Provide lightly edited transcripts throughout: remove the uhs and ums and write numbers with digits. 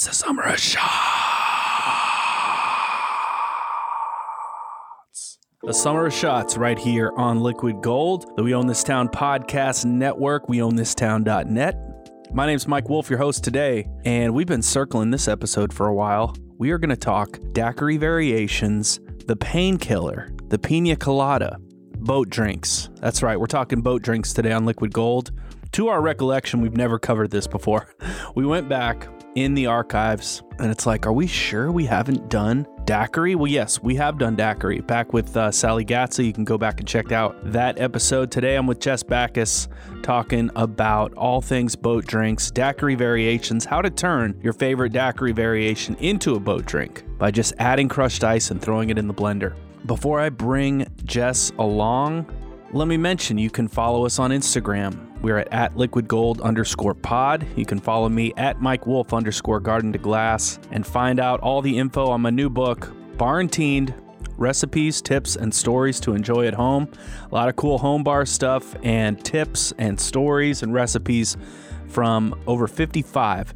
It's the summer of shots. The summer of shots right here on Liquid Gold, the We Own This Town podcast network, weownthistown.net. My name's Mike Wolf, your host today, and we've been circling this episode for a while. We are going to talk daiquiri variations, the painkiller, the pina colada, boat drinks. That's right, we're talking boat drinks today on Liquid Gold. To our recollection, we've never covered this before. We went back in the archives, and it's like, are we sure we haven't done daiquiri? Well, yes, we have done daiquiri. Back with Sally Gatza, you can go back and check out that episode. Today, I'm with Jess Backus talking about all things boat drinks, daiquiri variations, how to turn your favorite daiquiri variation into a boat drink by just adding crushed ice and throwing it in the blender. Before I bring Jess along, let me mention you can follow us on Instagram. We're at @liquidgold_pod. You can follow me at MikeWolf_garden-to-glass and find out all the info on my new book, Barntined, recipes, tips, and stories to enjoy at home. A lot of cool home bar stuff and tips and stories and recipes from over 55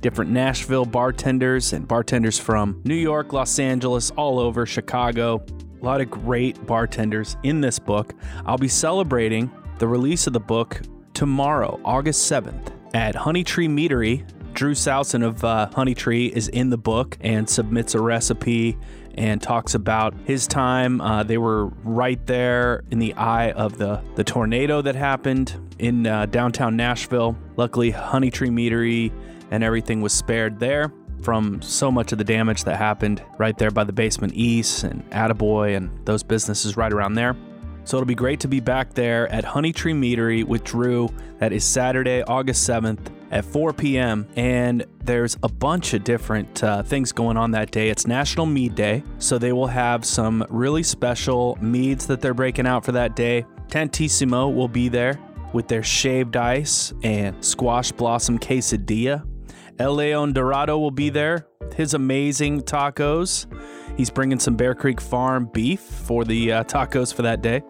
different Nashville bartenders and bartenders from New York, Los Angeles, all over, Chicago. A lot of great bartenders in this book. I'll be celebrating the release of the book tomorrow, August 7th, at Honey Tree Meadery. Drew Sousen of Honey Tree is in the book and submits a recipe and talks about his time. They were right there in the eye of the tornado that happened in downtown Nashville. Luckily, Honey Tree Meadery and everything was spared there from so much of the damage that happened right there by the Basement East and Attaboy and those businesses right around there. So it'll be great to be back there at Honey Tree Meadery with Drew. That is Saturday, August 7th at 4 p.m. And there's a bunch of different things going on that day. It's National Mead Day, so they will have some really special meads that they're breaking out for that day. Tantissimo will be there with their shaved ice and squash blossom quesadilla. El León Dorado will be there with his amazing tacos. He's bringing some Bear Creek Farm beef for the tacos for that day.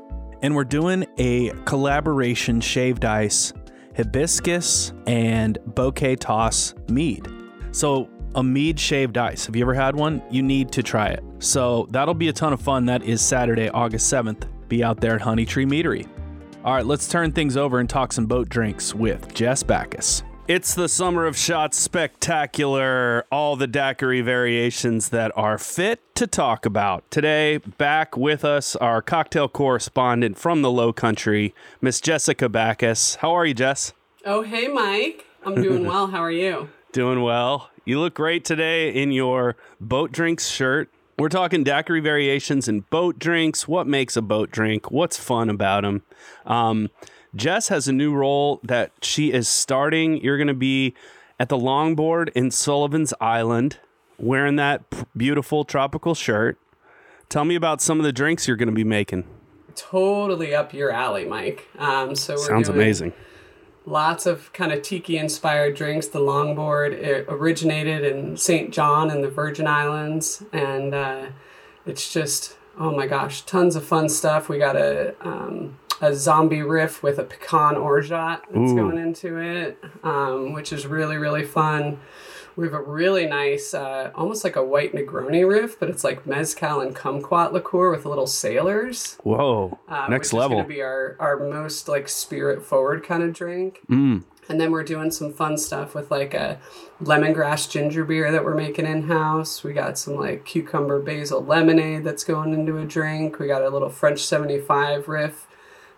And we're doing a collaboration shaved ice, hibiscus, and bouquet toss mead. So a mead shaved ice. Have you ever had one? You need to try it. So that'll be a ton of fun. That is Saturday, August 7th. Be out there at Honey Tree Meadery. All right, let's turn things over and talk some boat drinks with Jess Backus. It's the Summer of Shots Spectacular, all the daiquiri variations that are fit to talk about. Today, back with us, our cocktail correspondent from the Low Country, Miss Jessica Backus. How are you, Jess? Oh, hey, Mike. I'm doing well. How are you? Doing well. You look great today in your Boat Drinks shirt. We're talking daiquiri variations and boat drinks. What makes a boat drink? What's fun about them? Jess has a new role that she is starting. You're going to be at the Longboard in Sullivan's Island wearing that beautiful tropical shirt. Tell me about some of the drinks you're going to be making. Totally up your alley, Mike. So we're Sounds doing amazing. Lots of kind of tiki-inspired drinks. The Longboard originated in St. John in the Virgin Islands, and it's just, oh my gosh, tons of fun stuff. We got a zombie riff with a pecan orgeat that's Ooh. Going into it, which is really, really fun. We have a really nice, almost like a white Negroni riff, but it's like mezcal and kumquat liqueur with little sailors. Whoa, next level. Which is going to be our most like spirit-forward kind of drink. Mm. And then we're doing some fun stuff with like a lemongrass ginger beer that we're making in-house. We got some like cucumber basil lemonade that's going into a drink. We got a little French 75 riff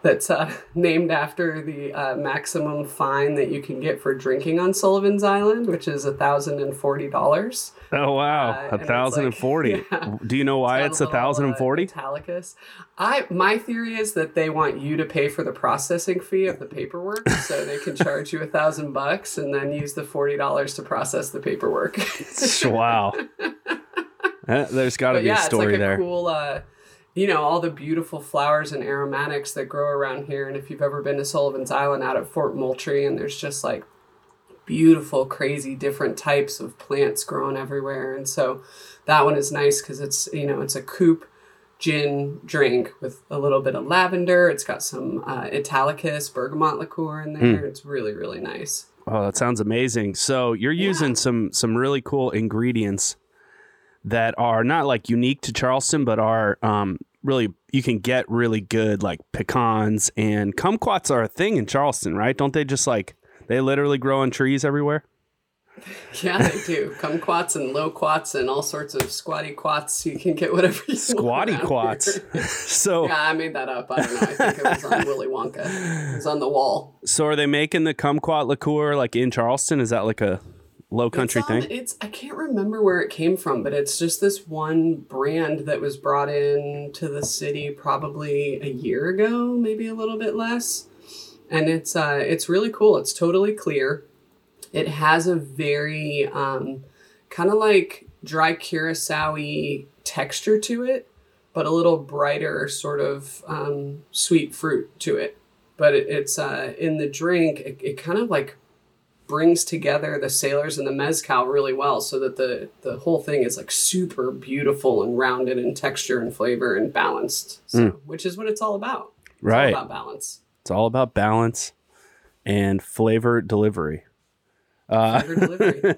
that's named after the maximum fine that you can get for drinking on Sullivan's Island, which is $1,040. Oh, wow. $1,040. Like, yeah. Do you know why it's $1,040? Italicus. My theory is that they want you to pay for the processing fee of the paperwork, so they can charge you $1,000 and then use the $40 to process the paperwork. Wow. There's got to be a story there. Yeah, it's like a cool... you know, all the beautiful flowers and aromatics that grow around here. And if you've ever been to Sullivan's Island out at Fort Moultrie, and there's just like beautiful, crazy, different types of plants growing everywhere. And so that one is nice because it's, you know, it's a coupe gin drink with a little bit of lavender. It's got some Italicus bergamot liqueur in there. Mm. It's really, really nice. Oh, that sounds amazing. So you're using some really cool ingredients that are not like unique to Charleston, but are really, you can get really good like pecans, and kumquats are a thing in Charleston, right? Don't they just like, they literally grow on trees everywhere? Yeah, they do. Kumquats and loquats and all sorts of squatty quats. You can get whatever you want. Squatty quats. So yeah, I made that up. I don't know. I think it was on Willy Wonka. It was on the wall. So are they making the kumquat liqueur like in Charleston? Is that like a low country thing? I can't remember where it came from, but it's just this one brand that was brought in to the city probably a year ago, maybe a little bit less. And it's really cool. It's totally clear. It has a very kind of like dry curacao-y texture to it, but a little brighter sort of sweet fruit to it. But it's in the drink, it kind of like brings together the sailors and the mezcal really well, so that the whole thing is like super beautiful and rounded in texture and flavor and balanced, which is what it's all about. It's all about balance. It's all about balance and flavor delivery. Making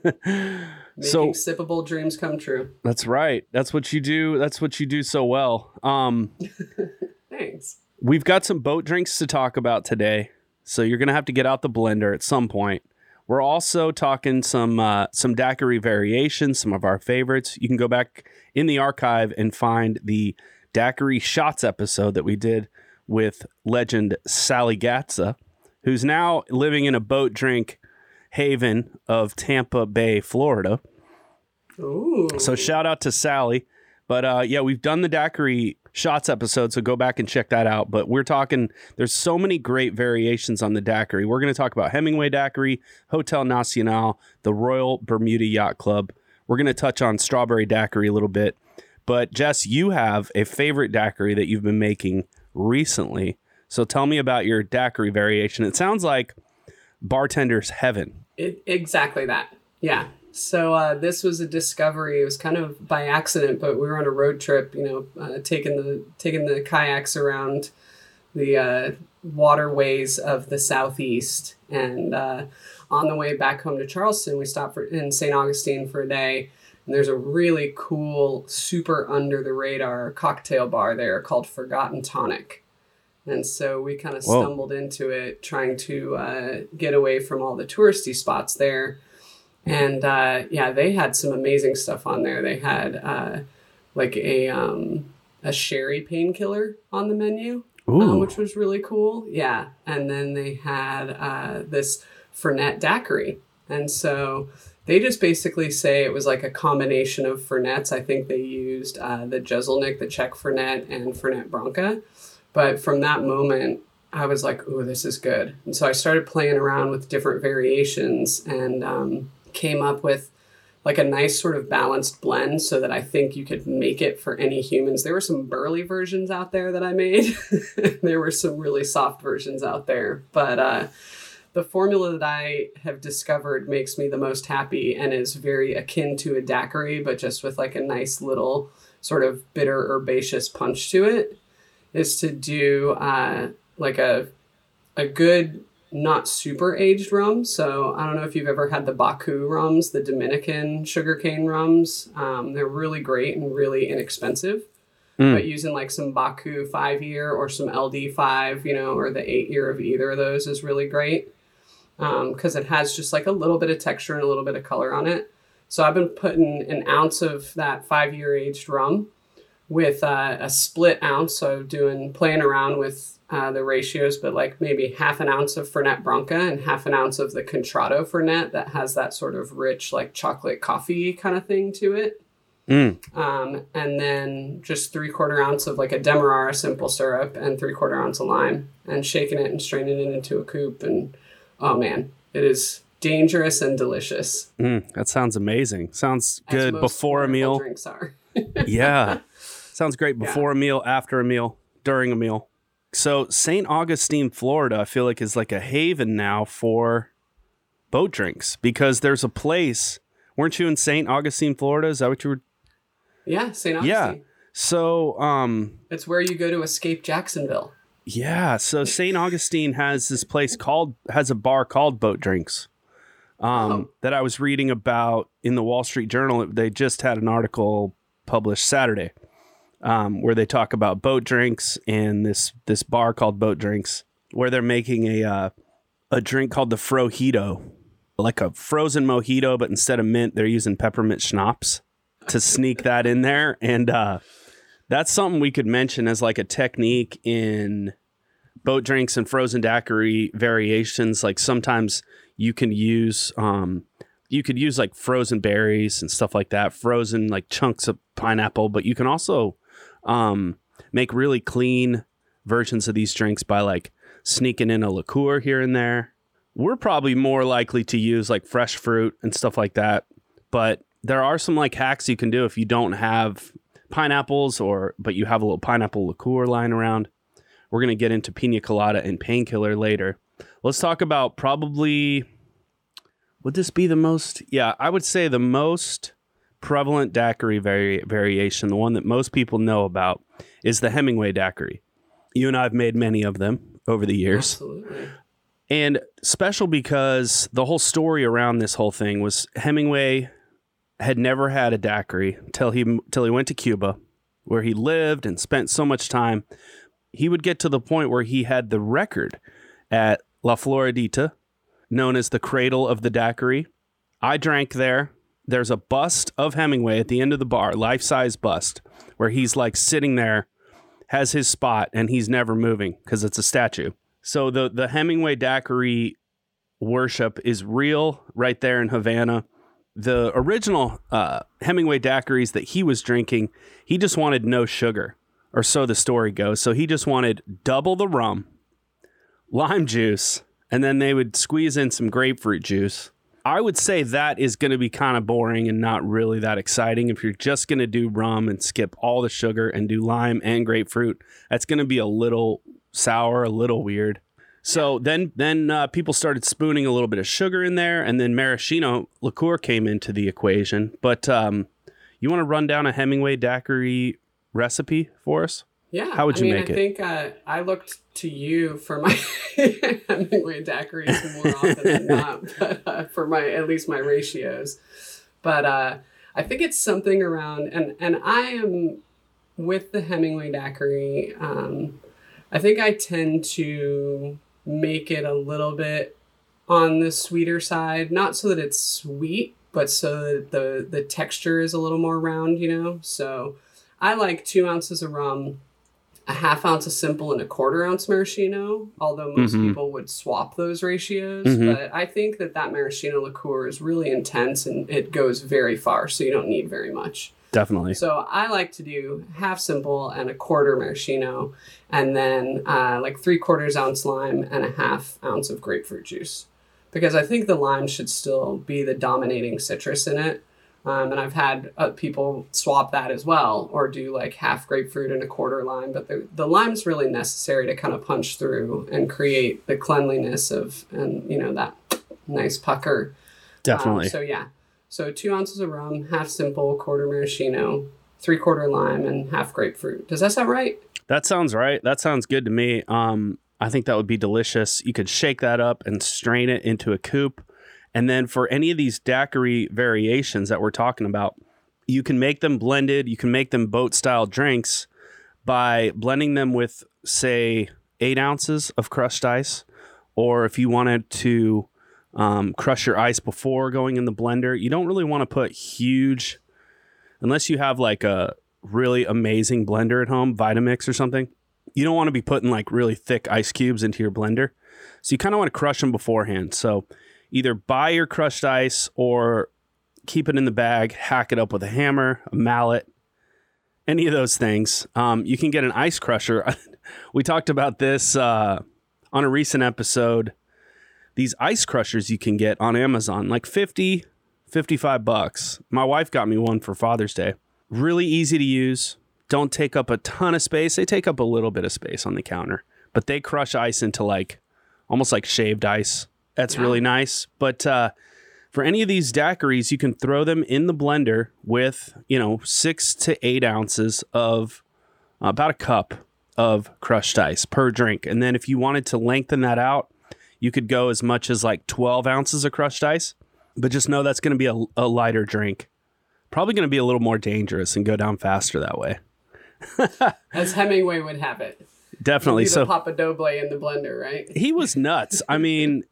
sippable dreams come true. That's right. That's what you do. That's what you do so well. Thanks. We've got some boat drinks to talk about today, so you're gonna have to get out the blender at some point. We're also talking some daiquiri variations, some of our favorites. You can go back in the archive and find the daiquiri shots episode that we did with legend Sally Gatza, who's now living in a boat drink haven of Tampa Bay, Florida. Ooh. So shout out to Sally. But yeah, we've done the daiquiri shots episode, so go back and check that out. But we're talking, there's so many great variations on the daiquiri. We're going to talk about Hemingway Daiquiri, Hotel Nacional, the Royal Bermuda Yacht Club. We're going to touch on strawberry daiquiri a little bit. But Jess, you have a favorite daiquiri that you've been making recently. So tell me about your daiquiri variation. It sounds like bartender's heaven. Exactly that. Yeah. So this was a discovery. It was kind of by accident, but we were on a road trip, taking the kayaks around the waterways of the Southeast. And on the way back home to Charleston, we stopped in St. Augustine for a day. And there's a really cool, super under the radar cocktail bar there called Forgotten Tonic. And so we kind of stumbled into it, trying to get away from all the touristy spots there. And they had some amazing stuff on there. They had a sherry painkiller on the menu, which was really cool. Yeah. And then they had this Fernet daiquiri. And so they just basically say it was like a combination of Fernets. I think they used the Jezelnik, the Czech Fernet, and Fernet Branca. But from that moment, I was like, ooh, this is good. And so I started playing around with different variations and came up with like a nice sort of balanced blend so that I think you could make it for any humans. There were some burly versions out there that I made. There were some really soft versions out there. But the formula that I have discovered makes me the most happy and is very akin to a daiquiri, but just with like a nice little sort of bitter herbaceous punch to it. Is to do like a good, not super aged rum. So I don't know if you've ever had the Baku rums, the Dominican sugarcane rums. They're really great and really inexpensive. But using like some Baku 5-year or some LD5, or the 8-year of either of those is really great. Because it has just like a little bit of texture and a little bit of color on it. So I've been putting an ounce of that 5-year aged rum with a split ounce, so playing around with the ratios, but like maybe half an ounce of Fernet Branca and half an ounce of the Contrado Fernet that has that sort of rich, like chocolate coffee kind of thing to it. And then just 3/4 ounce of like a Demerara simple syrup and 3/4 ounce of lime, and shaking it and straining it into a coupe. And oh man, it is dangerous and delicious. That sounds amazing. Sounds good before a meal. Drinks are. Yeah. Sounds great before a meal, after a meal, during a meal. So St. Augustine, Florida, I feel like is like a haven now for boat drinks because there's a place. Weren't you in St. Augustine, Florida? Is that what you were? Yeah, St. Augustine. Yeah. So it's where you go to escape Jacksonville. Yeah. So St. Augustine has a bar called Boat Drinks. that I was reading about in the Wall Street Journal. They just had an article published Saturday where they talk about Boat Drinks and this bar called Boat Drinks, where they're making a drink called the Frojito, like a frozen mojito, but instead of mint, they're using peppermint schnapps to sneak that in there. And that's something we could mention as like a technique in boat drinks and frozen daiquiri variations. Like sometimes you can use, you could use like frozen berries and stuff like that, frozen like chunks of pineapple, but you can also make really clean versions of these drinks by like sneaking in a liqueur here and there. We're probably more likely to use like fresh fruit and stuff like that, but there are some like hacks you can do if you don't have pineapples but you have a little pineapple liqueur lying around. We're going to get into pina colada and painkiller later. Let's talk about probably, would this be the most, yeah, I would say the most prevalent daiquiri variation, the one that most people know about, is the Hemingway daiquiri. You and I have made many of them over the years. Absolutely. And special because the whole story around this whole thing was Hemingway had never had a daiquiri till he went to Cuba, where he lived and spent so much time. He would get to the point where he had the record at La Floridita, known as the cradle of the daiquiri. I drank there. There's a bust of Hemingway at the end of the bar, life-size bust, where he's like sitting there, has his spot, and he's never moving because it's a statue. So the Hemingway daiquiri worship is real right there in Havana. The original Hemingway daiquiris that he was drinking, he just wanted no sugar, or so the story goes. So he just wanted double the rum, lime juice, and then they would squeeze in some grapefruit juice. I would say that is going to be kind of boring and not really that exciting. If you're just going to do rum and skip all the sugar and do lime and grapefruit, that's going to be a little sour, a little weird. So then people started spooning a little bit of sugar in there, and then maraschino liqueur came into the equation. But you want to run down a Hemingway daiquiri recipe for us? Yeah. How would you make it? I think I looked to you for my Hemingway daiquiris more often than not, but for my, at least my ratios. But I think it's something around, and I am with the Hemingway daiquiri. I think I tend to make it a little bit on the sweeter side, not so that it's sweet, but so that the texture is a little more round, you know? So I like 2 ounces of rum, a half ounce of simple, and a quarter ounce maraschino, although most people would swap those ratios. But I think that maraschino liqueur is really intense and it goes very far, so you don't need very much. Definitely. So I like to do half simple and a quarter maraschino, and then like 3/4 ounce lime and a half ounce of grapefruit juice, because I think the lime should still be the dominating citrus in it. And I've had people swap that as well, or do like half grapefruit and a quarter lime. But the lime's really necessary to kind of punch through and create the cleanliness of, and you know, that nice pucker. Definitely. So yeah. So 2 ounces of rum, half simple, quarter maraschino, 3/4 lime, and half grapefruit. Does that sound right? That sounds right. That sounds good to me. I think that would be delicious. You could shake that up and strain it into a coupe. And then for any of these daiquiri variations that we're talking about, you can make them blended. You can make them boat-style drinks by blending them with, say, 8 ounces of crushed ice. Or if you wanted to crush your ice before going in the blender. You don't really want to put huge, unless you have like a really amazing blender at home, Vitamix or something. You don't want to be putting like really thick ice cubes into your blender. So you kind of want to crush them beforehand. So either buy your crushed ice or keep it in the bag, hack it up with a hammer, a mallet, any of those things. You can get an ice crusher. We talked about this on a recent episode. These ice crushers you can get on Amazon, like $50, $55. My wife got me one for Father's Day. Really easy to use. Don't take up a ton of space. They take up a little bit of space on the counter, but they crush ice into like almost like shaved ice. That's really nice. But for any of these daiquiris, you can throw them in the blender with, you know, 6 to 8 ounces of about a cup of crushed ice per drink. And then if you wanted to lengthen that out, you could go as much as like 12 ounces of crushed ice. But just know that's going to be a lighter drink. Probably going to be a little more dangerous and go down faster that way. As Hemingway would have it. Definitely. So Papa Doble in the blender, right? He was nuts. I mean,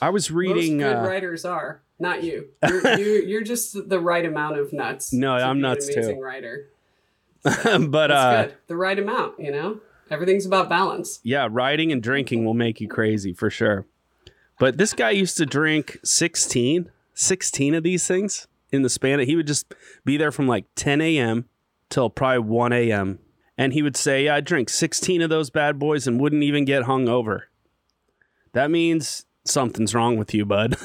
I was reading. Most good writers are. Not you. You're just the right amount of nuts. No, I'm nuts too. You're an amazing writer. So but good. The right amount, you know? Everything's about balance. Yeah, riding and drinking will make you crazy for sure. But this guy used to drink 16 of these things in the span. He would just be there from like 10 a.m. till probably 1 a.m. And he would say, yeah, I drink 16 of those bad boys and wouldn't even get hungover. That means something's wrong with you, bud.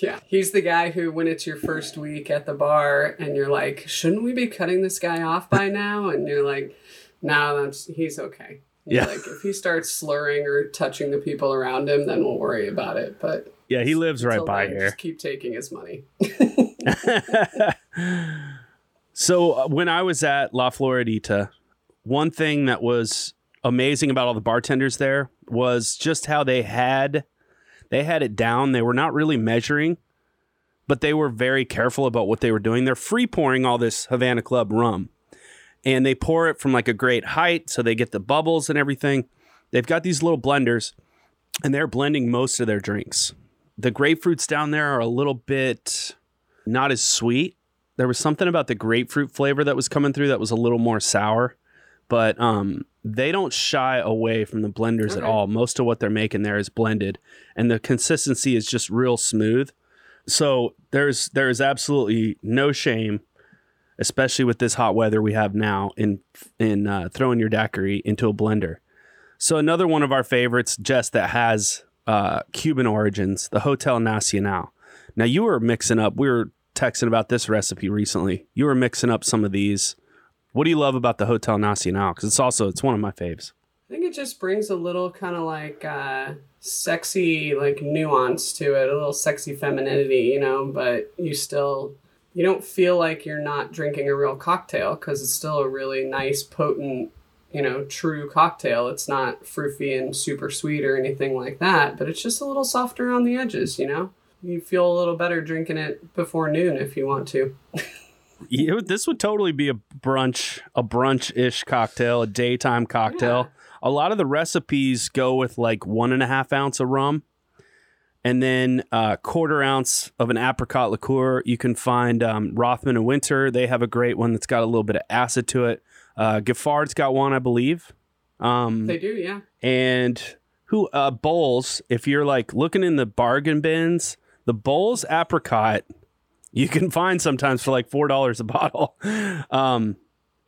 Yeah. He's the guy who, when it's your first week at the bar and you're like, shouldn't we be cutting this guy off by now? And you're like, no, he's okay. Yeah. Like, if he starts slurring or touching the people around him, then we'll worry about it. But yeah, he lives right by here. Just keep taking his money. So when I was at La Floridita, one thing that was amazing about all the bartenders there was just how they had it down. They were not really measuring, but they were very careful about what they were doing. They're free pouring all this Havana Club rum. And they pour it from like a great height, so they get the bubbles and everything. They've got these little blenders, and they're blending most of their drinks. The grapefruits down there are a little bit not as sweet. There was something about the grapefruit flavor that was coming through that was a little more sour. But they don't shy away from the blenders at all. Most of what they're making there is blended, and the consistency is just real smooth. So there is absolutely no shame, especially with this hot weather we have now, in throwing your daiquiri into a blender. So another one of our favorites, Jess, that has Cuban origins, the Hotel Nacional. Now, you were mixing up, we were texting about this recipe recently. You were mixing up some of these. What do you love about the Hotel Nacional? Because it's one of my faves. I think it just brings a little kind of like sexy, like nuance to it, a little sexy femininity, you know, but you don't feel like you're not drinking a real cocktail, because it's still a really nice, potent, you know, true cocktail. It's not froofy and super sweet or anything like that, but it's just a little softer on the edges, you know? You feel a little better drinking it before noon if you want to. This would totally be a brunch-ish cocktail, a daytime cocktail. Yeah. A lot of the recipes go with like 1.5 ounces of rum. And then a 1/4 ounce of an apricot liqueur. You can find Rothman & Winter. They have a great one that's got a little bit of acid to it. Giffard's got one, I believe. They do, yeah. And Bowles, if you're like looking in the bargain bins, the Bowles apricot, you can find sometimes for like $4 a bottle.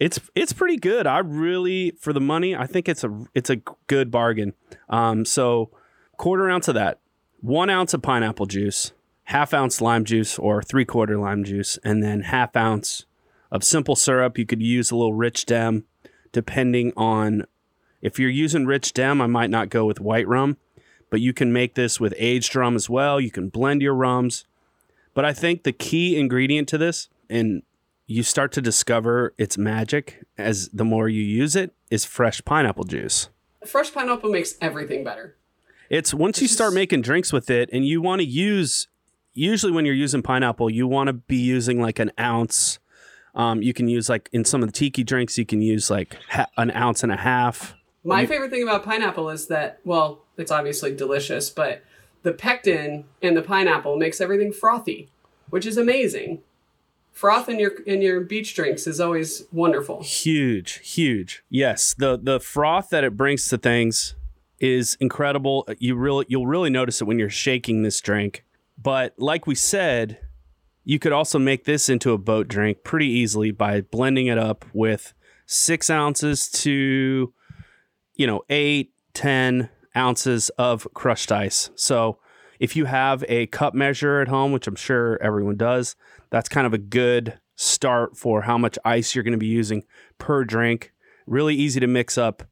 It's pretty good. I really, for the money, I think it's a good bargain. So 1/4 ounce of that. 1 ounce of pineapple juice, 1/2 ounce lime juice or 3/4 lime juice, and then 1/2 ounce of simple syrup. You could use a little rich dem, depending on if you're using rich dem. I might not go with white rum, but you can make this with aged rum as well. You can blend your rums. But I think the key ingredient to this, and you start to discover its magic as the more you use it, is fresh pineapple juice. Fresh pineapple makes everything better. It's once you start making drinks with it, and you want to use, usually when you're using pineapple, you want to be using like an ounce. You can use like in some of the tiki drinks, you can use like an 1.5 ounces. My favorite thing about pineapple is that, well, it's obviously delicious, but the pectin in the pineapple makes everything frothy, which is amazing. Froth in your beach drinks is always wonderful. Huge, huge. Yes. The froth that it brings to things is incredible. You'll really notice it when you're shaking this drink. But like we said, you could also make this into a boat drink pretty easily by blending it up with 6 ounces to, 8-10 ounces of crushed ice. So if you have a cup measure at home, which I'm sure everyone does, that's kind of a good start for how much ice you're going to be using per drink. Really easy to mix up.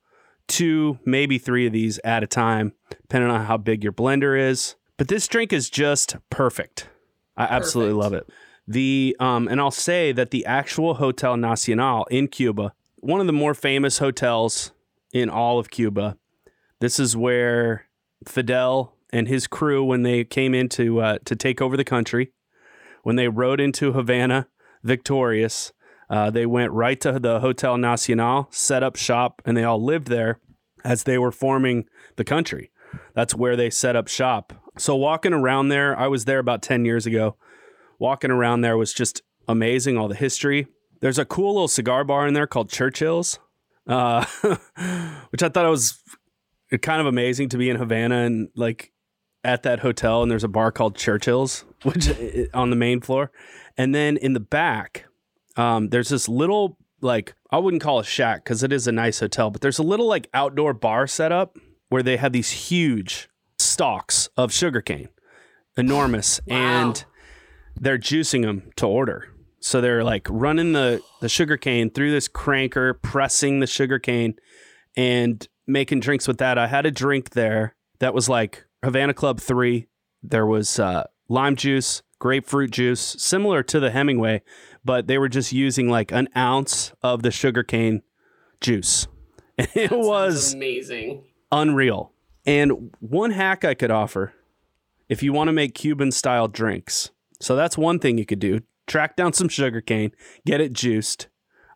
2, maybe 3 of these at a time, depending on how big your blender is. But this drink is just perfect. Absolutely love it. And I'll say that the actual Hotel Nacional in Cuba, one of the more famous hotels in all of Cuba, this is where Fidel and his crew, when they came in to take over the country, when they rode into Havana victorious, they went right to the Hotel Nacional, set up shop, and they all lived there as they were forming the country. That's where they set up shop. So walking around there, I was there about 10 years ago. Walking around there was just amazing, all the history. There's a cool little cigar bar in there called Churchill's, which I thought it was kind of amazing to be in Havana and like at that hotel. And there's a bar called Churchill's, which on the main floor. And then in the back, there's this little, like, I wouldn't call it shack because it is a nice hotel, but there's a little like outdoor bar set up where they have these huge stalks of sugarcane, enormous, wow. And they're juicing them to order. So they're like running the sugarcane through this cranker, pressing the sugarcane and making drinks with that. I had a drink there that was like Havana Club 3. There was lime juice, grapefruit juice, similar to the Hemingway, but they were just using like an ounce of the sugarcane juice. It was amazing. Unreal. And one hack I could offer if you want to make Cuban style drinks. So that's one thing you could do. Track down some sugarcane, get it juiced.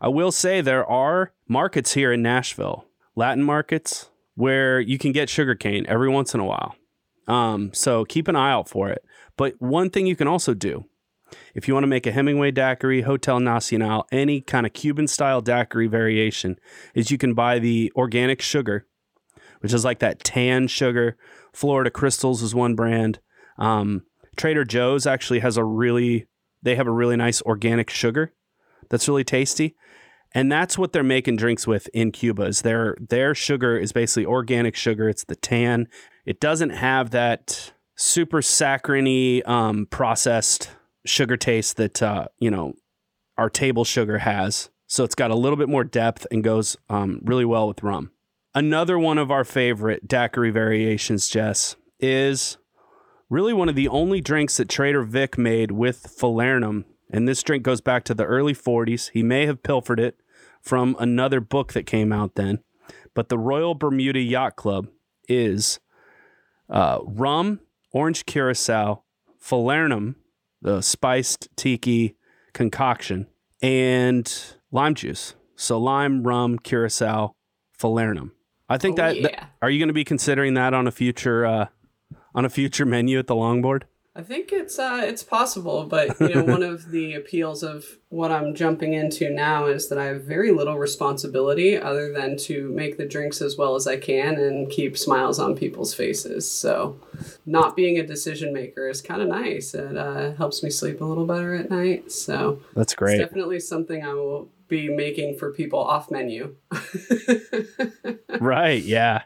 I will say there are markets here in Nashville, Latin markets, where you can get sugarcane every once in a while. So keep an eye out for it. But one thing you can also do, if you want to make a Hemingway daiquiri, Hotel Nacional, any kind of Cuban style daiquiri variation, is you can buy the organic sugar, which is like that tan sugar. Florida Crystals is one brand. Trader Joe's actually has they have a really nice organic sugar that's really tasty. And that's what they're making drinks with in Cuba. Is their sugar is basically organic sugar. It's the tan. It doesn't have that super saccharine processed sugar taste that, our table sugar has. So it's got a little bit more depth and goes really well with rum. Another one of our favorite daiquiri variations, Jess, is really one of the only drinks that Trader Vic made with Falernum. And this drink goes back to the early 40s. He may have pilfered it from another book that came out then. But the Royal Bermuda Yacht Club is rum, orange curacao, Falernum, the spiced tiki concoction, and lime juice. So lime, rum, curacao, Falernum. I think are you going to be considering that on a future menu at the Longboard? I think it's possible, but one of the appeals of what I'm jumping into now is that I have very little responsibility other than to make the drinks as well as I can and keep smiles on people's faces. So not being a decision maker is kind of nice. It helps me sleep a little better at night. So that's great. It's definitely something I will be making for people off menu. Right. Yeah.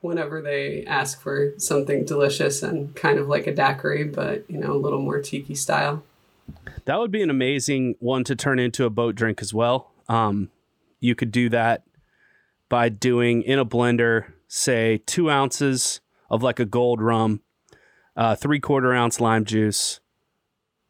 Whenever they ask for something delicious and kind of like a daiquiri, but, a little more tiki style. That would be an amazing one to turn into a boat drink as well. You could do that by doing in a blender, say 2 ounces of like a gold rum, 3/4 ounce lime juice,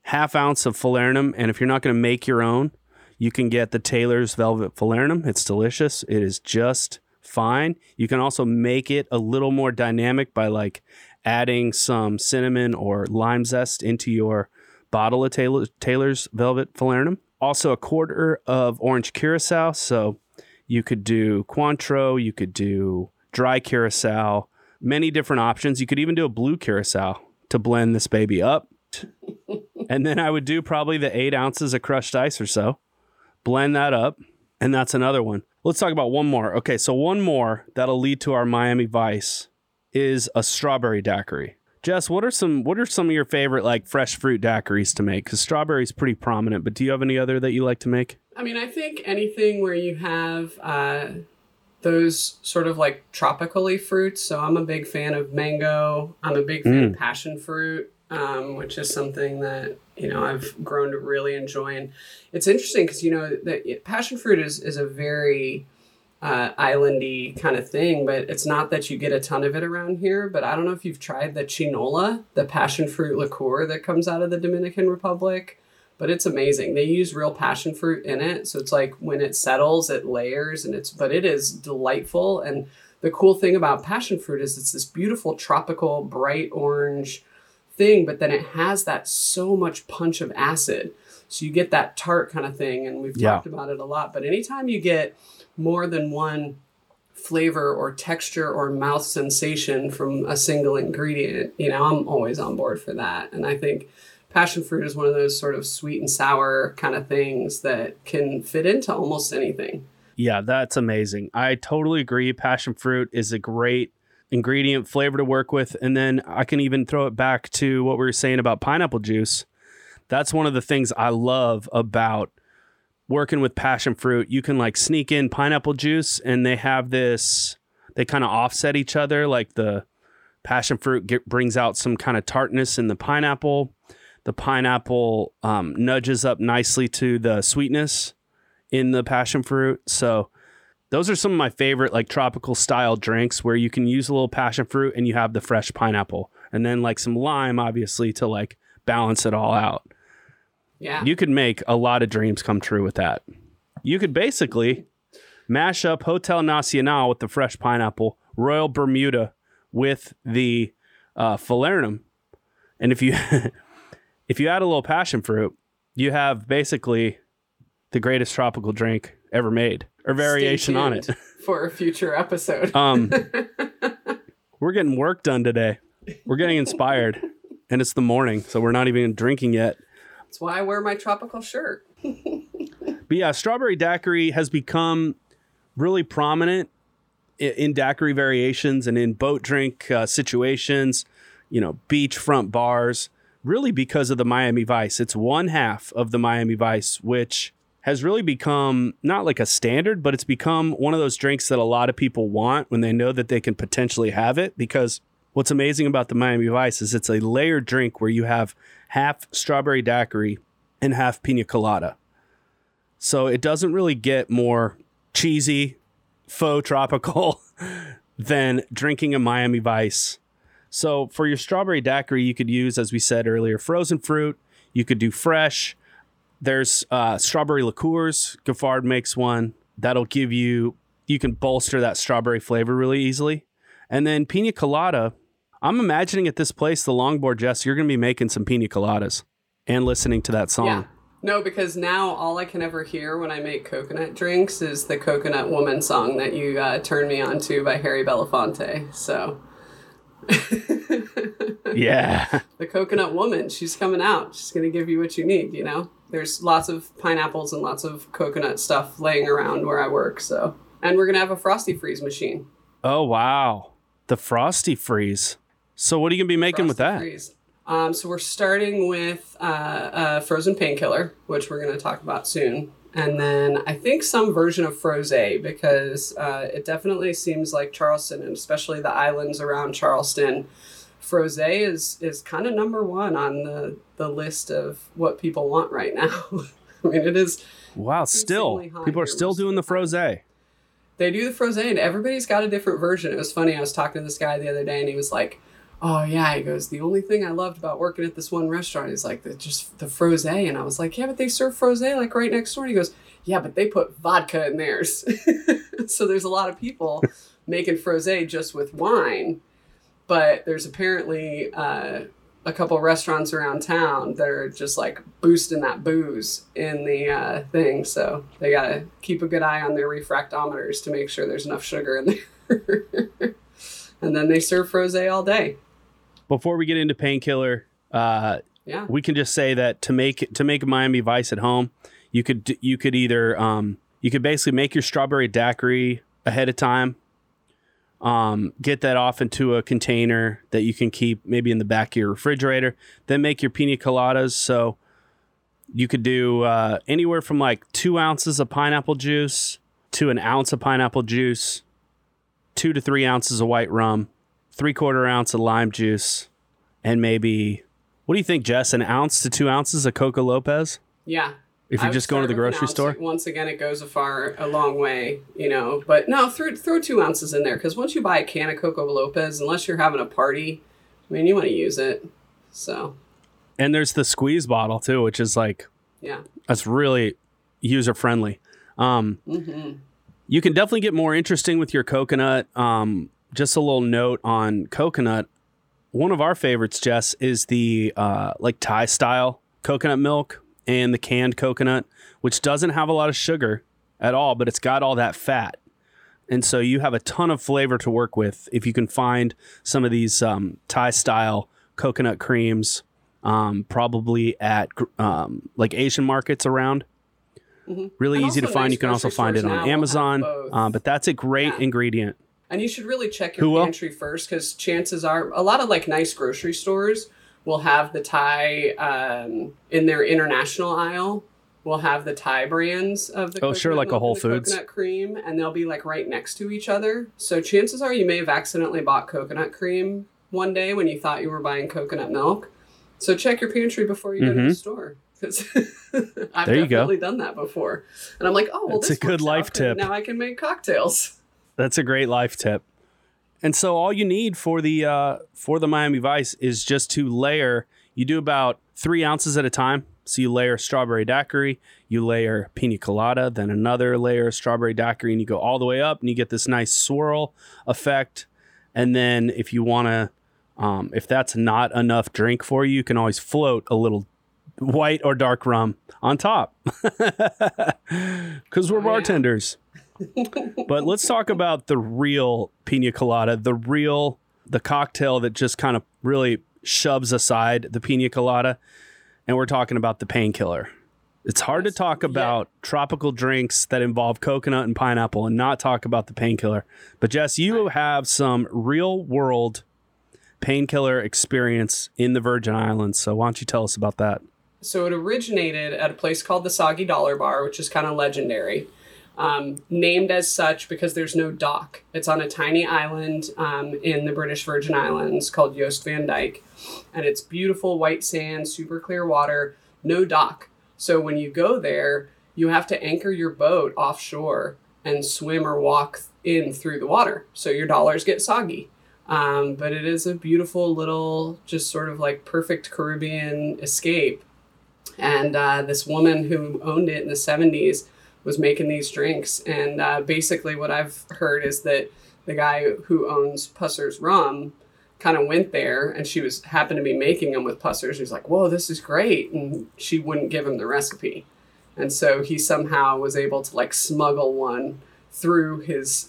1/2 ounce of Falernum. And if you're not going to make your own, you can get the Taylor's Velvet Falernum. It's delicious. It is just fine. You can also make it a little more dynamic by like adding some cinnamon or lime zest into your bottle of Taylor's Velvet Falernum. Also 1/4 of orange curacao. So you could do Cointreau, you could do dry curacao, many different options. You could even do a blue curacao to blend this baby up. And then I would do probably the 8 ounces of crushed ice or so, blend that up. And that's another one. Let's talk about one more. Okay, so one more that'll lead to our Miami Vice is a strawberry daiquiri. Jess, what are some of your favorite like fresh fruit daiquiris to make? Because strawberry is pretty prominent, but do you have any other that you like to make? I mean, I think anything where you have those sort of like tropically fruits. So I'm a big fan of mango. I'm a big fan of passion fruit. Which is something that, I've grown to really enjoy. And it's interesting because, that passion fruit is a very islandy kind of thing, but it's not that you get a ton of it around here. But I don't know if you've tried the chinola, the passion fruit liqueur that comes out of the Dominican Republic, but it's amazing. They use real passion fruit in it. So it's like when it settles, it layers, but it is delightful. And the cool thing about passion fruit is it's this beautiful tropical, bright orange thing, but then it has that so much punch of acid. So you get that tart kind of thing, and we've talked about it a lot. But anytime you get more than one flavor or texture or mouth sensation from a single ingredient, you know, I'm always on board for that. And I think passion fruit is one of those sort of sweet and sour kind of things that can fit into almost anything. Yeah, that's amazing. I totally agree. Passion fruit is a great ingredient flavor to work with. And then I can even throw it back to what we were saying about pineapple juice. That's one of the things I love about working with passion fruit. You can like sneak in pineapple juice and they have this, they kind of offset each other. Like the passion fruit brings out some kind of tartness in the pineapple. The pineapple nudges up nicely to the sweetness in the passion fruit. So those are some of my favorite like tropical style drinks where you can use a little passion fruit and you have the fresh pineapple and then like some lime, obviously, to like balance it all out. Yeah. You could make a lot of dreams come true with that. You could basically mash up Hotel Nacional with the fresh pineapple, Royal Bermuda with the Falernum. And if you if you add a little passion fruit, you have basically the greatest tropical drink ever made or variation on it. For a future episode. We're getting work done today. We're getting inspired and it's the morning, so we're not even drinking yet. That's why I wear my tropical shirt. But yeah, strawberry daiquiri has become really prominent in daiquiri variations and in boat drink situations, you know, beachfront bars, really because of the Miami Vice. It's one half of the Miami Vice, which has really become not like a standard, but it's become one of those drinks that a lot of people want when they know that they can potentially have it. Because what's amazing about the Miami Vice is it's a layered drink where you have half strawberry daiquiri and half pina colada. So it doesn't really get more cheesy, faux tropical than drinking a Miami Vice. So for your strawberry daiquiri, you could use, as we said earlier, frozen fruit. You could do fresh. There's strawberry liqueurs. Giffard makes one. That'll give you, you can bolster that strawberry flavor really easily. And then pina colada. I'm imagining at this place, the Longboard, Jess, you're going to be making some pina coladas and listening to that song. Yeah. No, because now all I can ever hear when I make coconut drinks is the Coconut Woman song that you turned me on to by Harry Belafonte. So, yeah. The Coconut Woman, she's coming out. She's going to give you what you need, you know? There's lots of pineapples and lots of coconut stuff laying around where I work. So, and we're going to have a Frosty Freeze machine. Oh, wow. The Frosty Freeze. So what are you going to be making Frosty with that? Freeze. So we're starting with a frozen painkiller, which we're going to talk about soon. And then I think some version of Frosé, because it definitely seems like Charleston, and especially the islands around Charleston, Frosé is kind of number one on the list of what people want right now. I mean, it is. Wow, still. People are still doing the Frosé. They do the Frosé, and everybody's got a different version. It was funny. I was talking to this guy the other day, and he was like, oh, yeah. He goes, the only thing I loved about working at this one restaurant is like just the Frosé. And I was like, yeah, but they serve Frosé like right next door. And he goes, yeah, but they put vodka in theirs. So there's a lot of people making Frosé just with wine. But there's apparently a couple restaurants around town that are just like boosting that booze in the thing. So they got to keep a good eye on their refractometers to make sure there's enough sugar in there. And then they serve Frosé all day. Before we get into painkiller, we can just say that to make Miami Vice at home, you could either basically make your strawberry daiquiri ahead of time. Get that off into a container that you can keep maybe in the back of your refrigerator, then make your pina coladas. So you could do anywhere from like 2 ounces of pineapple juice to an ounce of pineapple juice, 2 to 3 ounces of white rum, 3/4 ounce of lime juice, and maybe, what do you think, Jess, an ounce to 2 ounces of Coco López? Yeah. If you're just going to the grocery store? Once again, it goes a long way, you know. But no, throw 2 ounces in there, because once you buy a can of Coco López, unless you're having a party, I mean, you want to use it. So. And there's the squeeze bottle, too, which is like, yeah, that's really user friendly. You can definitely get more interesting with your coconut. Just a little note on coconut. One of our favorites, Jess, is the like Thai style coconut milk and the canned coconut, which doesn't have a lot of sugar at all, but it's got all that fat. And so you have a ton of flavor to work with if you can find some of these Thai style coconut creams, probably at like Asian markets around. Mm-hmm. Really easy to find. You can also find it on Amazon, but that's a great ingredient. And you should really check your pantry first, because chances are a lot of like nice grocery stores will have the Thai in their international aisle. We'll have the Thai brands of the coconut, like a Whole Foods coconut cream, and they'll be like right next to each other. So chances are you may have accidentally bought coconut cream one day when you thought you were buying coconut milk. So check your pantry before you go to the store. I've definitely done that before, and I'm like, oh, well, that's a good life tip. Now I can make cocktails. That's a great life tip. And so all you need for the Miami Vice is just to layer. You do about 3 ounces at a time. So you layer strawberry daiquiri, you layer pina colada, then another layer of strawberry daiquiri, and you go all the way up and you get this nice swirl effect. And then if you want to, if that's not enough drink for you, you can always float a little white or dark rum on top, because we're bartenders. But let's talk about the real pina colada, the cocktail that just kind of really shoves aside the pina colada. And we're talking about the painkiller. It's hard to talk about tropical drinks that involve coconut and pineapple and not talk about the painkiller. But Jess, you have some real world painkiller experience in the Virgin Islands. So why don't you tell us about that? So it originated at a place called the Soggy Dollar Bar, which is kind of legendary. Named as such because there's no dock. It's on a tiny island in the British Virgin Islands called Joost van Dyke. And it's beautiful white sand, super clear water, no dock. So when you go there, you have to anchor your boat offshore and swim or walk in through the water. So your dollars get soggy. But it is a beautiful little, just sort of like perfect Caribbean escape. And this woman who owned it in the 70s was making these drinks. And basically what I've heard is that the guy who owns Pusser's Rum kind of went there, and she happened to be making them with Pusser's. He's like, whoa, this is great. And she wouldn't give him the recipe. And so he somehow was able to like smuggle one through his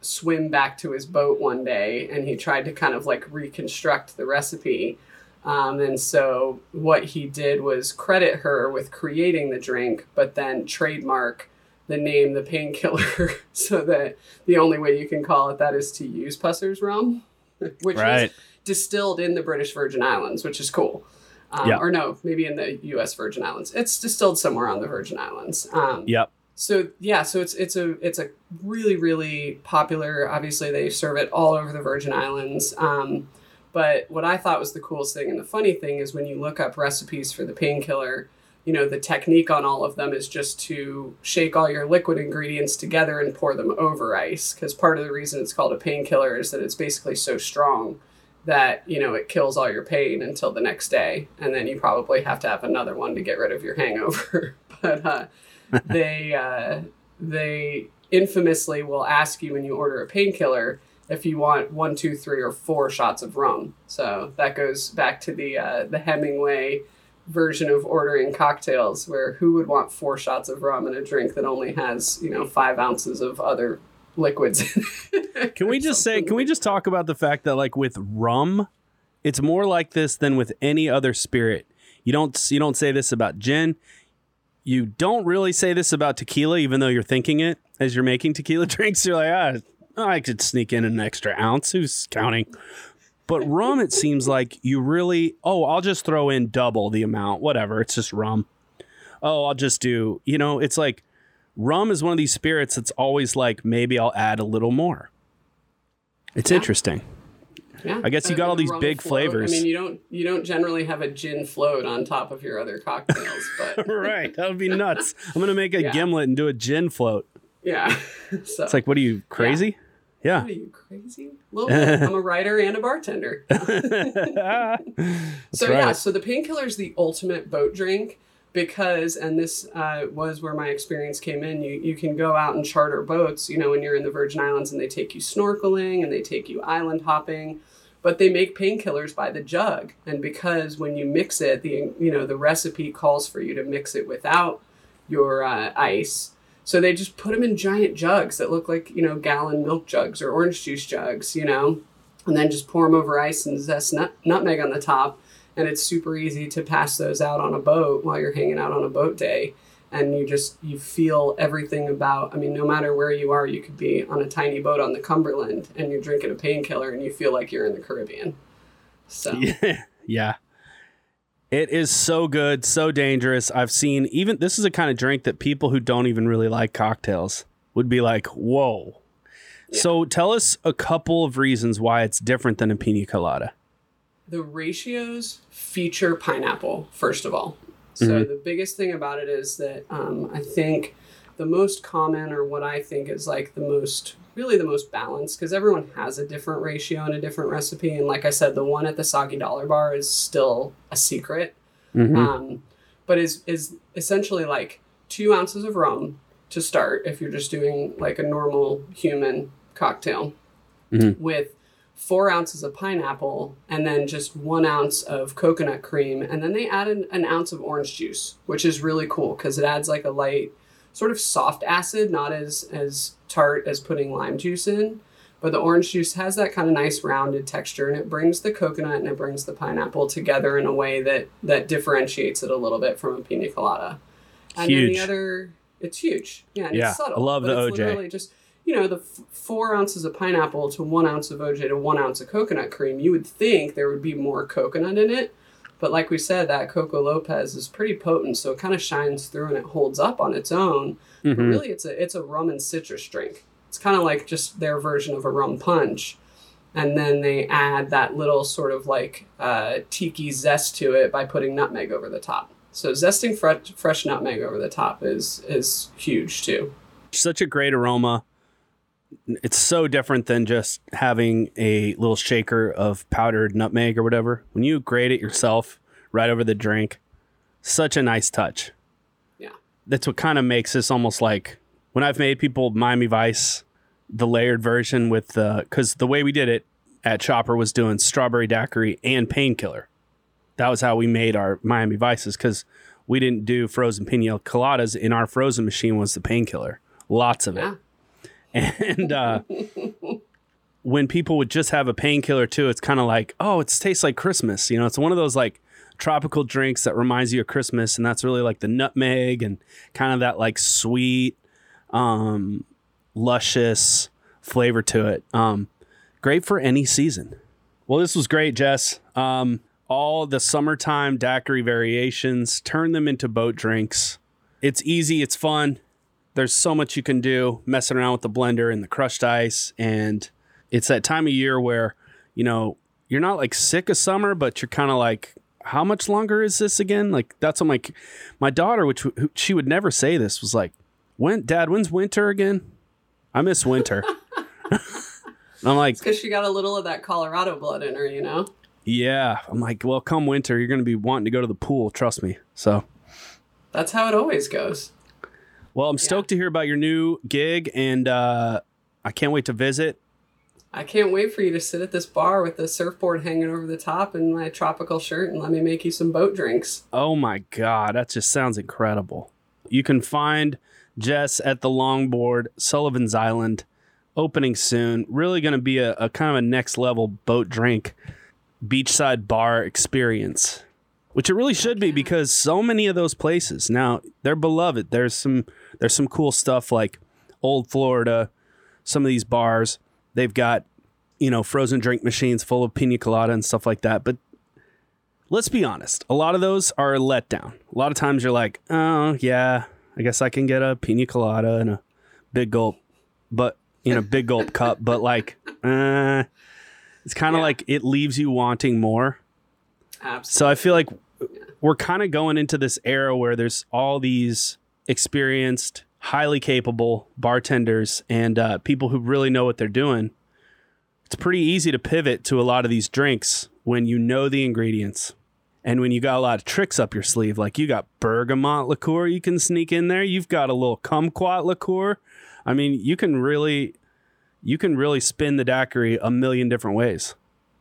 swim back to his boat one day. And he tried to kind of like reconstruct the recipe. And so what he did was credit her with creating the drink, but then trademark the name, the painkiller, so that the only way you can call it that is to use Pusser's Rum, which is distilled in the British Virgin Islands, which is cool. Or no, maybe in the U.S. Virgin Islands. It's distilled somewhere on the Virgin Islands. So it's a really, really popular, obviously they serve it all over the Virgin Islands. But what I thought was the coolest thing and the funny thing is when you look up recipes for the painkiller, you know, the technique on all of them is just to shake all your liquid ingredients together and pour them over ice. Because part of the reason it's called a painkiller is that it's basically so strong that, you know, it kills all your pain until the next day. And then you probably have to have another one to get rid of your hangover. But they infamously will ask you when you order a painkiller if you want 1, 2, 3, or 4 shots of rum. So that goes back to the Hemingway version of ordering cocktails, where who would want 4 shots of rum in a drink that only has, you know, 5 ounces of other liquids in it? Can we just talk about the fact that like with rum, it's more like this than with any other spirit. You don't say this about gin. You don't really say this about tequila, even though you're thinking it as you're making tequila drinks. You're like, I could sneak in an extra ounce. Who's counting? But rum, it seems like you really, I'll just throw in double the amount. Whatever. It's just rum. I'll just do, you know, it's like rum is one of these spirits that's always like, maybe I'll add a little more. It's interesting. Yeah. I guess you got all these big flavors. I mean, you don't generally have a gin float on top of your other cocktails. But right. That would be nuts. I'm going to make a gimlet and do a gin float. Yeah. So, it's like, what are you, crazy? Yeah. What are you, crazy? I'm a writer and a bartender. So the painkiller is the ultimate boat drink. because, and this was where my experience came in, you can go out and charter boats, you know, when you're in the Virgin Islands, and they take you snorkeling and they take you island hopping, but they make painkillers by the jug. And because when you mix it, the recipe calls for you to mix it without your ice. So they just put them in giant jugs that look like, you know, gallon milk jugs or orange juice jugs, you know, and then just pour them over ice and zest nutmeg on the top. And it's super easy to pass those out on a boat while you're hanging out on a boat day. And you feel everything about, I mean, no matter where you are, you could be on a tiny boat on the Cumberland and you're drinking a painkiller and you feel like you're in the Caribbean. So, yeah. It is so good, so dangerous. I've seen, even this is a kind of drink that people who don't even really like cocktails would be like, whoa. Yeah. So tell us a couple of reasons why it's different than a piña colada. The ratios feature pineapple, first of all. So The biggest thing about it is that I think the most common, or what I think is like the most balanced, because everyone has a different ratio and a different recipe. And like I said, the one at the Soggy Dollar Bar is still a secret, but is essentially like 2 ounces of rum to start if you're just doing like a normal human cocktail with 4 ounces of pineapple, and then just 1 ounce of coconut cream. And then they added an ounce of orange juice, which is really cool because it adds like a light sort of soft acid, not as tart as putting lime juice in. But the orange juice has that kind of nice rounded texture, and it brings the coconut and it brings the pineapple together in a way that differentiates it a little bit from a piña colada. And huge. Then the other, it's huge. Yeah, and it's subtle. I love the OJ. Literally just, you know, the 4 ounces of pineapple to 1 ounce of OJ to 1 ounce of coconut cream, you would think there would be more coconut in it. But like we said, that Coco López is pretty potent, so it kind of shines through and it holds up on its own. Mm-hmm. But really, it's a rum and citrus drink. It's kind of like just their version of a rum punch. And then they add that little sort of like tiki zest to it by putting nutmeg over the top. So zesting fresh nutmeg over the top is huge too. Such a great aroma. It's so different than just having a little shaker of powdered nutmeg or whatever. When you grate it yourself right over the drink, such a nice touch. Yeah. That's what kind of makes this almost like when I've made people Miami Vice, the layered version with the, because the way we did it at Chopper was doing strawberry daiquiri and painkiller. That was how we made our Miami Vices, because we didn't do frozen piña coladas. In our frozen machine was the painkiller. Lots of it. And when people would just have a painkiller too, it's kind of like, oh, it tastes like Christmas. You know, it's one of those like tropical drinks that reminds you of Christmas. And that's really like the nutmeg and kind of that like sweet, luscious flavor to it. Great for any season. Well, this was great, Jess. All the summertime daiquiri variations, turn them into boat drinks. It's easy. It's fun. There's so much you can do messing around with the blender and the crushed ice. And it's that time of year where, you know, you're not like sick of summer, but you're kind of like, how much longer is this again? Like, that's what my daughter, which she would never say this, was like, when's winter again? I miss winter. I'm like, because she got a little of that Colorado blood in her, you know? Yeah. I'm like, well, come winter, you're going to be wanting to go to the pool. Trust me. So that's how it always goes. Well, I'm stoked to hear about your new gig, and I can't wait to visit. I can't wait for you to sit at this bar with the surfboard hanging over the top and my tropical shirt and let me make you some boat drinks. Oh, my God. That just sounds incredible. You can find Jess at the Longboard, Sullivan's Island, opening soon. Really going to be a kind of a next level boat drink beachside bar experience. Which it really should be, because so many of those places now, they're beloved. There's some cool stuff like Old Florida. Some of these bars, they've got, you know, frozen drink machines full of piña colada and stuff like that. But let's be honest, a lot of those are a letdown. A lot of times you're like, oh yeah, I guess I can get a piña colada and a big gulp, but in a big gulp cup. But like, it's kind of like it leaves you wanting more. Absolutely. So I feel like we're kind of going into this era where there's all these experienced, highly capable bartenders and people who really know what they're doing. It's pretty easy to pivot to a lot of these drinks when you know the ingredients And when you got a lot of tricks up your sleeve, like you got bergamot liqueur you can sneak in there. You've got a little kumquat liqueur. I mean, you can really spin the daiquiri a million different ways.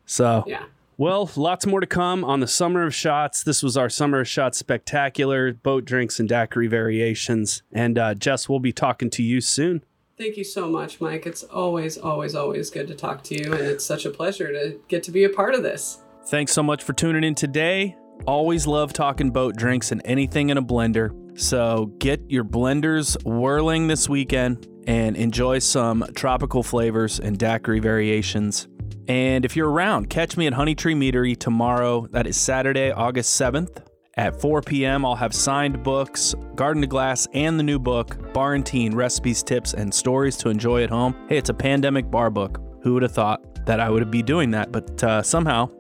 So, yeah. Well, lots more to come on the Summer of Shots. This was our Summer of Shots Spectacular, boat drinks and daiquiri variations. And Jess, we'll be talking to you soon. Thank you so much, Mike. It's always, always, always good to talk to you. And it's such a pleasure to get to be a part of this. Thanks so much for tuning in today. Always love talking boat drinks and anything in a blender. So get your blenders whirling this weekend and enjoy some tropical flavors and daiquiri variations. And if you're around, catch me at Honey Tree Meadery tomorrow. That is Saturday, August 7th at 4 p.m. I'll have signed books, Garden to Glass, and the new book, Barentine, Recipes, Tips, and Stories to Enjoy at Home. Hey, it's a pandemic bar book. Who would have thought that I would be doing that? But somehow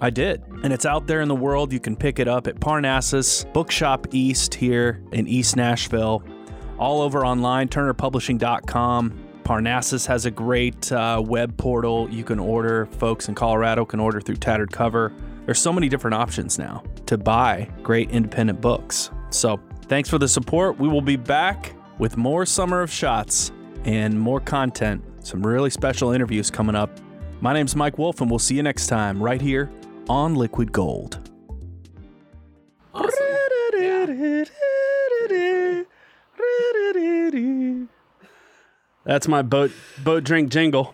I did. And it's out there in the world. You can pick it up at Parnassus, Bookshop East here in East Nashville, all over online, turnerpublishing.com. Parnassus has a great web portal. You can order. Folks in Colorado can order through Tattered Cover. There's so many different options now to buy great independent books. So thanks for the support. We will be back with more Summer of Shots and more content. Some really special interviews coming up. My name's Mike Wolf, and we'll see you next time right here on Liquid Gold. Awesome. Yeah. That's my boat drink jingle.